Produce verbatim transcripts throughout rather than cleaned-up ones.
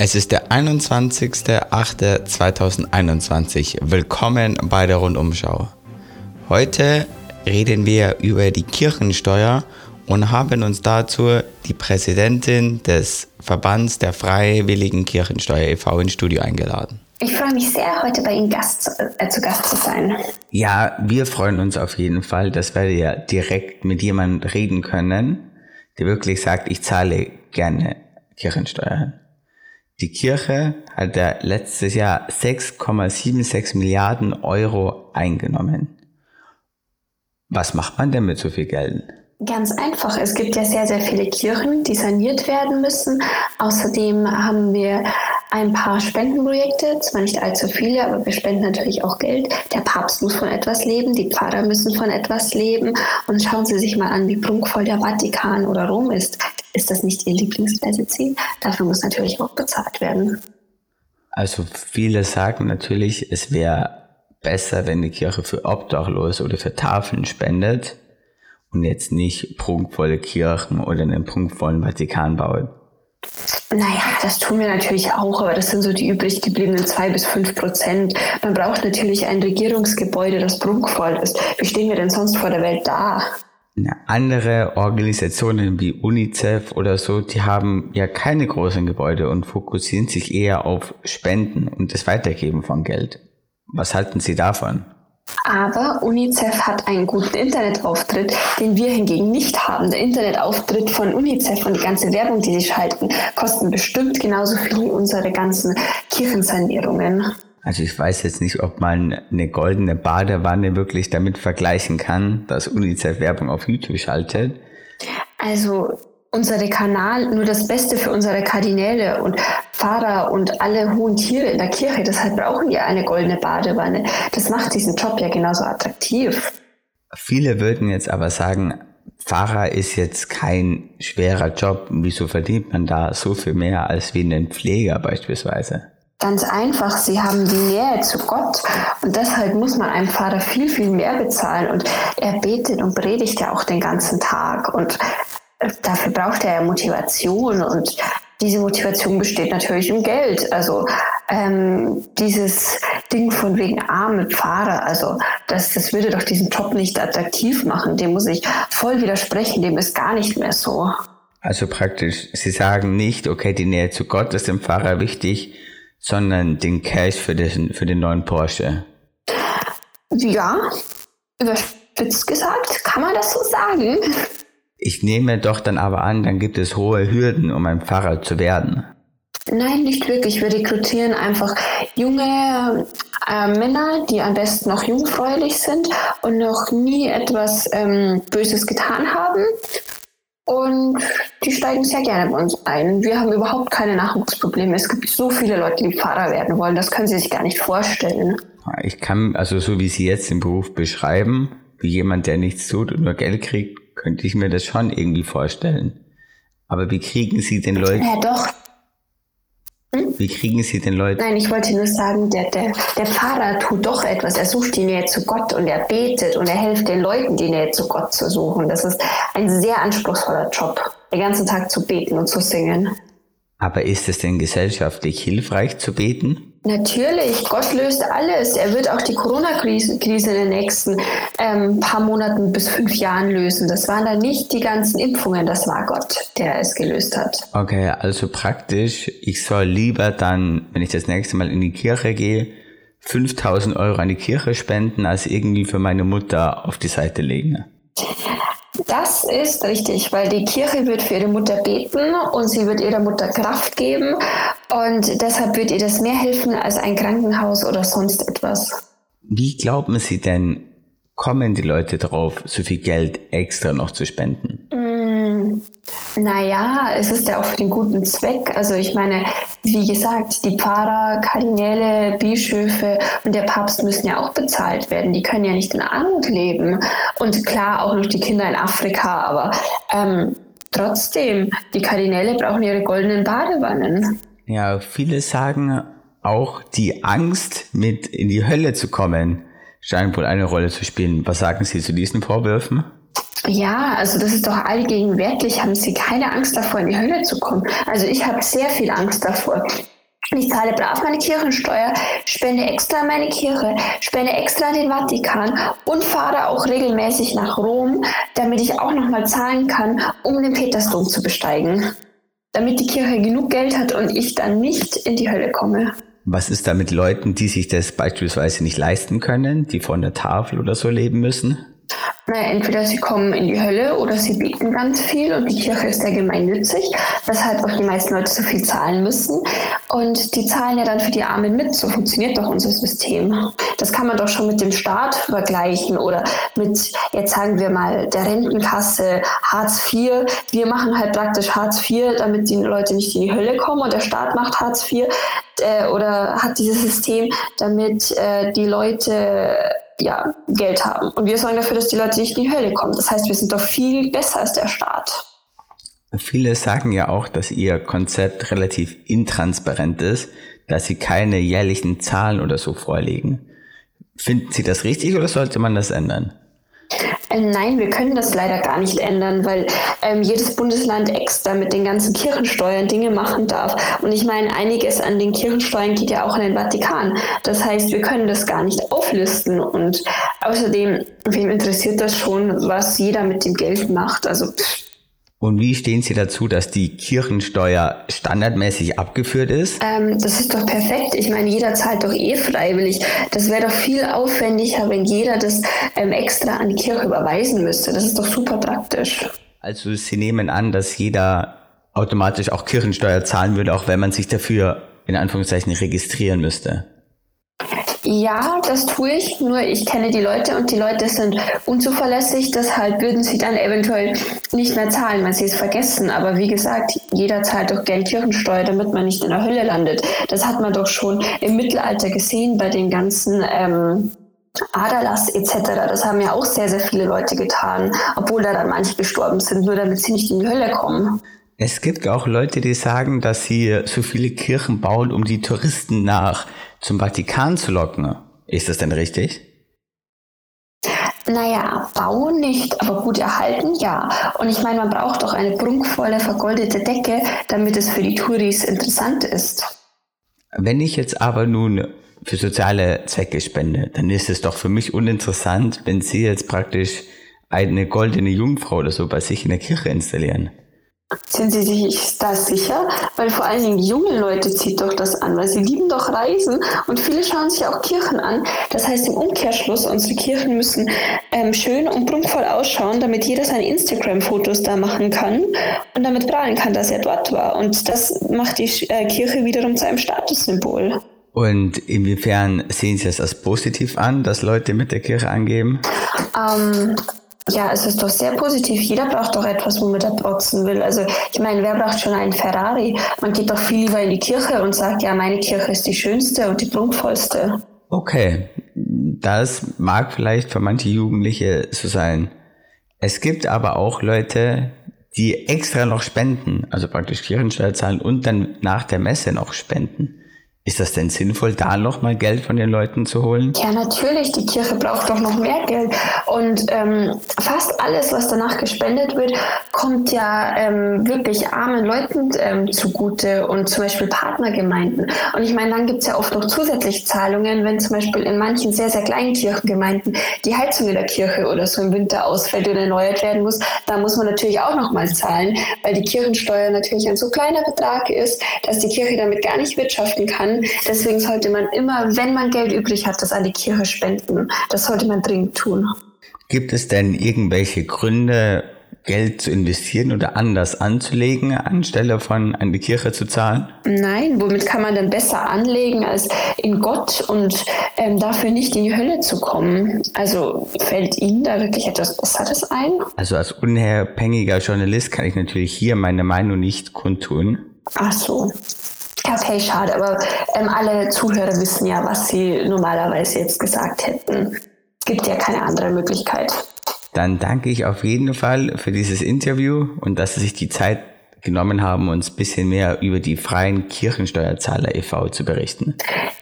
Es ist der einundzwanzigster achter zweitausendeinundzwanzig. Willkommen bei der Rundumschau. Heute reden wir über die Kirchensteuer und haben uns dazu die Präsidentin des Verbands der Freiwilligen Kirchensteuer e V ins Studio eingeladen. Ich freue mich sehr, heute bei Ihnen Gast, äh, zu Gast zu sein. Ja, wir freuen uns auf jeden Fall, dass wir ja direkt mit jemandem reden können, der wirklich sagt, ich zahle gerne Kirchensteuern. Die Kirche hat ja letztes Jahr sechs Komma sechsundsiebzig Milliarden Euro eingenommen. Was macht man denn mit so viel Geld? Ganz einfach. Es gibt ja sehr, sehr viele Kirchen, die saniert werden müssen. Außerdem haben wir ein paar Spendenprojekte, zwar nicht allzu viele, aber wir spenden natürlich auch Geld. Der Papst muss von etwas leben, die Pfarrer müssen von etwas leben. Und schauen Sie sich mal an, wie prunkvoll der Vatikan oder Rom ist. Ist das nicht Ihr Lieblingsreiseziel? Dafür muss natürlich auch bezahlt werden. Also viele sagen natürlich, es wäre besser, wenn die Kirche für Obdachlose oder für Tafeln spendet und jetzt nicht prunkvolle Kirchen oder einen prunkvollen Vatikan baut. Naja, das tun wir natürlich auch, aber das sind so die übrig gebliebenen zwei bis fünf Prozent. Man braucht natürlich ein Regierungsgebäude, das prunkvoll ist. Wie stehen wir denn sonst vor der Welt da? Ja, andere Organisationen wie UNICEF oder so, die haben ja keine großen Gebäude und fokussieren sich eher auf Spenden und das Weitergeben von Geld. Was halten Sie davon? Aber UNICEF hat einen guten Internetauftritt, den wir hingegen nicht haben. Der Internetauftritt von UNICEF und die ganze Werbung, die sie schalten, kosten bestimmt genauso viel wie unsere ganzen Kirchensanierungen. Also ich weiß jetzt nicht, ob man eine goldene Badewanne wirklich damit vergleichen kann, dass UNICEF Werbung auf YouTube schaltet. Also unsere Kanal, nur das Beste für unsere Kardinäle und Pfarrer und alle hohen Tiere in der Kirche. Deshalb brauchen wir eine goldene Badewanne. Das macht diesen Job ja genauso attraktiv. Viele würden jetzt aber sagen, Pfarrer ist jetzt kein schwerer Job. Wieso verdient man da so viel mehr als wie einen Pfleger beispielsweise? Ganz einfach, sie haben die Nähe zu Gott und deshalb muss man einem Pfarrer viel, viel mehr bezahlen und er betet und predigt ja auch den ganzen Tag und dafür braucht er ja Motivation und diese Motivation besteht natürlich im Geld. Also ähm, dieses Ding von wegen arme Pfarrer, also das, das würde doch diesen Job nicht attraktiv machen, dem muss ich voll widersprechen, dem ist gar nicht mehr so. Also praktisch, Sie sagen nicht, okay, die Nähe zu Gott ist dem Pfarrer wichtig, sondern den Cash für den, für den neuen Porsche. Ja, überspitzt gesagt, kann man das so sagen. Ich nehme doch dann aber an, dann gibt es hohe Hürden, um ein Pfarrer zu werden. Nein, nicht wirklich. Wir rekrutieren einfach junge äh, Männer, die am besten noch jungfräulich sind und noch nie etwas ähm, Böses getan haben. Und die steigen sehr gerne bei uns ein. Wir haben überhaupt keine Nachwuchsprobleme. Es gibt so viele Leute, die Pfarrer werden wollen. Das können Sie sich gar nicht vorstellen. Ich kann, also so wie Sie jetzt den Beruf beschreiben, wie jemand, der nichts tut und nur Geld kriegt, könnte ich mir das schon irgendwie vorstellen. Aber wie kriegen Sie den Leuten... Ja, doch. Hm? Wie kriegen Sie den Leuten... Nein, ich wollte nur sagen, der, der, der Pfarrer tut doch etwas. Er sucht die Nähe zu Gott und er betet und er hilft den Leuten, die Nähe zu Gott zu suchen. Das ist ein sehr anspruchsvoller Job, den ganzen Tag zu beten und zu singen. Aber ist es denn gesellschaftlich hilfreich zu beten? Natürlich, Gott löst alles. Er wird auch die Corona-Krise Krise in den nächsten ähm, paar Monaten bis fünf Jahren lösen. Das waren dann nicht die ganzen Impfungen, das war Gott, der es gelöst hat. Okay, also praktisch, ich soll lieber dann, wenn ich das nächste Mal in die Kirche gehe, fünftausend Euro an die Kirche spenden, als irgendwie für meine Mutter auf die Seite legen. Das ist richtig, weil die Kirche wird für ihre Mutter beten und sie wird ihrer Mutter Kraft geben und deshalb wird ihr das mehr helfen als ein Krankenhaus oder sonst etwas. Wie glauben Sie denn, kommen die Leute drauf, so viel Geld extra noch zu spenden? Mm, naja, es ist ja auch für den guten Zweck. Also ich meine, wie gesagt, die Pfarrer, Kardinäle, Bischöfe und der Papst müssen ja auch bezahlt werden. Die können ja nicht in Armut leben. Und klar, auch noch die Kinder in Afrika, aber ähm, trotzdem, die Kardinäle brauchen ihre goldenen Badewannen. Ja, viele sagen auch, die Angst, mit in die Hölle zu kommen, scheint wohl eine Rolle zu spielen. Was sagen Sie zu diesen Vorwürfen? Ja, also das ist doch allgegenwärtig. Haben Sie keine Angst davor, in die Hölle zu kommen? Also ich habe sehr viel Angst davor. Ich zahle brav meine Kirchensteuer, spende extra an meine Kirche, spende extra an den Vatikan und fahre auch regelmäßig nach Rom, damit ich auch nochmal zahlen kann, um den Petersdom zu besteigen. Damit die Kirche genug Geld hat und ich dann nicht in die Hölle komme. Was ist da mit Leuten, die sich das beispielsweise nicht leisten können, die von der Tafel oder so leben müssen? Naja, entweder sie kommen in die Hölle oder sie beten ganz viel und die Kirche ist sehr gemeinnützig, weshalb auch die meisten Leute so viel zahlen müssen. Und die zahlen ja dann für die Armen mit, so funktioniert doch unser System. Das kann man doch schon mit dem Staat vergleichen oder mit, jetzt sagen wir mal, der Rentenkasse, Hartz vier. Wir machen halt praktisch Hartz vier, damit die Leute nicht in die Hölle kommen und der Staat macht Hartz vier äh, oder hat dieses System, damit äh, die Leute... ja, Geld haben. Und wir sorgen dafür, dass die Leute nicht in die Hölle kommen. Das heißt, wir sind doch viel besser als der Staat. Viele sagen ja auch, dass ihr Konzept relativ intransparent ist, dass sie keine jährlichen Zahlen oder so vorlegen. Finden Sie das richtig oder sollte man das ändern? Nein, wir können das leider gar nicht ändern, weil ähm, jedes Bundesland extra mit den ganzen Kirchensteuern Dinge machen darf. Und ich meine, einiges an den Kirchensteuern geht ja auch in den Vatikan. Das heißt, wir können das gar nicht auflisten. Und außerdem, wem interessiert das schon, was jeder mit dem Geld macht? Also. Und wie stehen Sie dazu, dass die Kirchensteuer standardmäßig abgeführt ist? Ähm, das ist doch perfekt. Ich meine, jeder zahlt doch eh freiwillig. Das wäre doch viel aufwendiger, wenn jeder das ähm, extra an die Kirche überweisen müsste. Das ist doch super praktisch. Also Sie nehmen an, dass jeder automatisch auch Kirchensteuer zahlen würde, auch wenn man sich dafür in Anführungszeichen registrieren müsste? Ja, das tue ich, nur ich kenne die Leute und die Leute sind unzuverlässig, deshalb würden sie dann eventuell nicht mehr zahlen, weil sie es vergessen. Aber wie gesagt, jeder zahlt doch gern Kirchensteuer, damit man nicht in der Hölle landet. Das hat man doch schon im Mittelalter gesehen bei den ganzen ähm, Aderlass et cetera. Das haben ja auch sehr, sehr viele Leute getan, obwohl da dann manche gestorben sind, nur damit sie nicht in die Hölle kommen. Es gibt auch Leute, die sagen, dass sie so viele Kirchen bauen, um die Touristen nach zum Vatikan zu locken. Ist das denn richtig? Naja, bauen nicht, aber gut erhalten, ja. Und ich meine, man braucht doch eine prunkvolle, vergoldete Decke, damit es für die Touris interessant ist. Wenn ich jetzt aber nun für soziale Zwecke spende, dann ist es doch für mich uninteressant, wenn Sie jetzt praktisch eine goldene Jungfrau oder so bei sich in der Kirche installieren. Sind Sie sich da sicher? Weil vor allen Dingen junge Leute zieht doch das an, weil sie lieben doch Reisen und viele schauen sich auch Kirchen an. Das heißt im Umkehrschluss, unsere Kirchen müssen ähm, schön und prunkvoll ausschauen, damit jeder seine Instagram-Fotos da machen kann und damit prahlen kann, dass er dort war. Und das macht die äh, Kirche wiederum zu einem Statussymbol. Und inwiefern sehen Sie das als positiv an, dass Leute mit der Kirche angeben? Ähm... Ja, es ist doch sehr positiv. Jeder braucht doch etwas, womit er protzen will. Also ich meine, wer braucht schon einen Ferrari? Man geht doch viel lieber in die Kirche und sagt, ja, meine Kirche ist die schönste und die prunkvollste. Okay, das mag vielleicht für manche Jugendliche so sein. Es gibt aber auch Leute, die extra noch spenden, also praktisch Kirchensteuer zahlen und dann nach der Messe noch spenden. Ist das denn sinnvoll, da nochmal Geld von den Leuten zu holen? Ja, natürlich. Die Kirche braucht doch noch mehr Geld. Und ähm, fast alles, was danach gespendet wird, kommt ja ähm, wirklich armen Leuten ähm, zugute und zum Beispiel Partnergemeinden. Und ich meine, dann gibt es ja oft noch zusätzlich Zahlungen, wenn zum Beispiel in manchen sehr, sehr kleinen Kirchengemeinden die Heizung in der Kirche oder so im Winter ausfällt oder erneuert werden muss. Da muss man natürlich auch nochmal zahlen, weil die Kirchensteuer natürlich ein so kleiner Betrag ist, dass die Kirche damit gar nicht wirtschaften kann. Deswegen sollte man immer, wenn man Geld übrig hat, das an die Kirche spenden. Das sollte man dringend tun. Gibt es denn irgendwelche Gründe, Geld zu investieren oder anders anzulegen, anstelle von an die Kirche zu zahlen? Nein, womit kann man denn besser anlegen als in Gott und ähm, dafür nicht in die Hölle zu kommen? Also fällt Ihnen da wirklich etwas Besseres ein? Also als unabhängiger Journalist kann ich natürlich hier meine Meinung nicht kundtun. Ach so. Okay, schade, aber ähm, alle Zuhörer wissen ja, was sie normalerweise jetzt gesagt hätten. Es gibt ja keine andere Möglichkeit. Dann danke ich auf jeden Fall für dieses Interview und dass Sie sich die Zeit genommen haben, uns ein bisschen mehr über die Freien Kirchensteuerzahler e V zu berichten.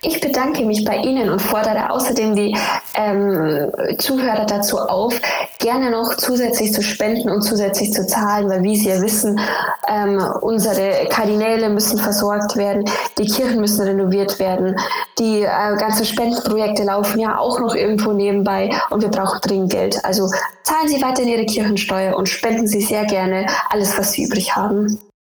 Ich bedanke mich bei Ihnen und fordere außerdem die ähm, Zuhörer dazu auf, gerne noch zusätzlich zu spenden und zusätzlich zu zahlen, weil wie Sie ja wissen, ähm, unsere Kardinäle müssen versorgt werden, die Kirchen müssen renoviert werden, die äh, ganzen Spendenprojekte laufen ja auch noch irgendwo nebenbei und wir brauchen dringend Geld. Also zahlen Sie weiterhin Ihre Kirchensteuer und spenden Sie sehr gerne alles, was Sie übrig haben.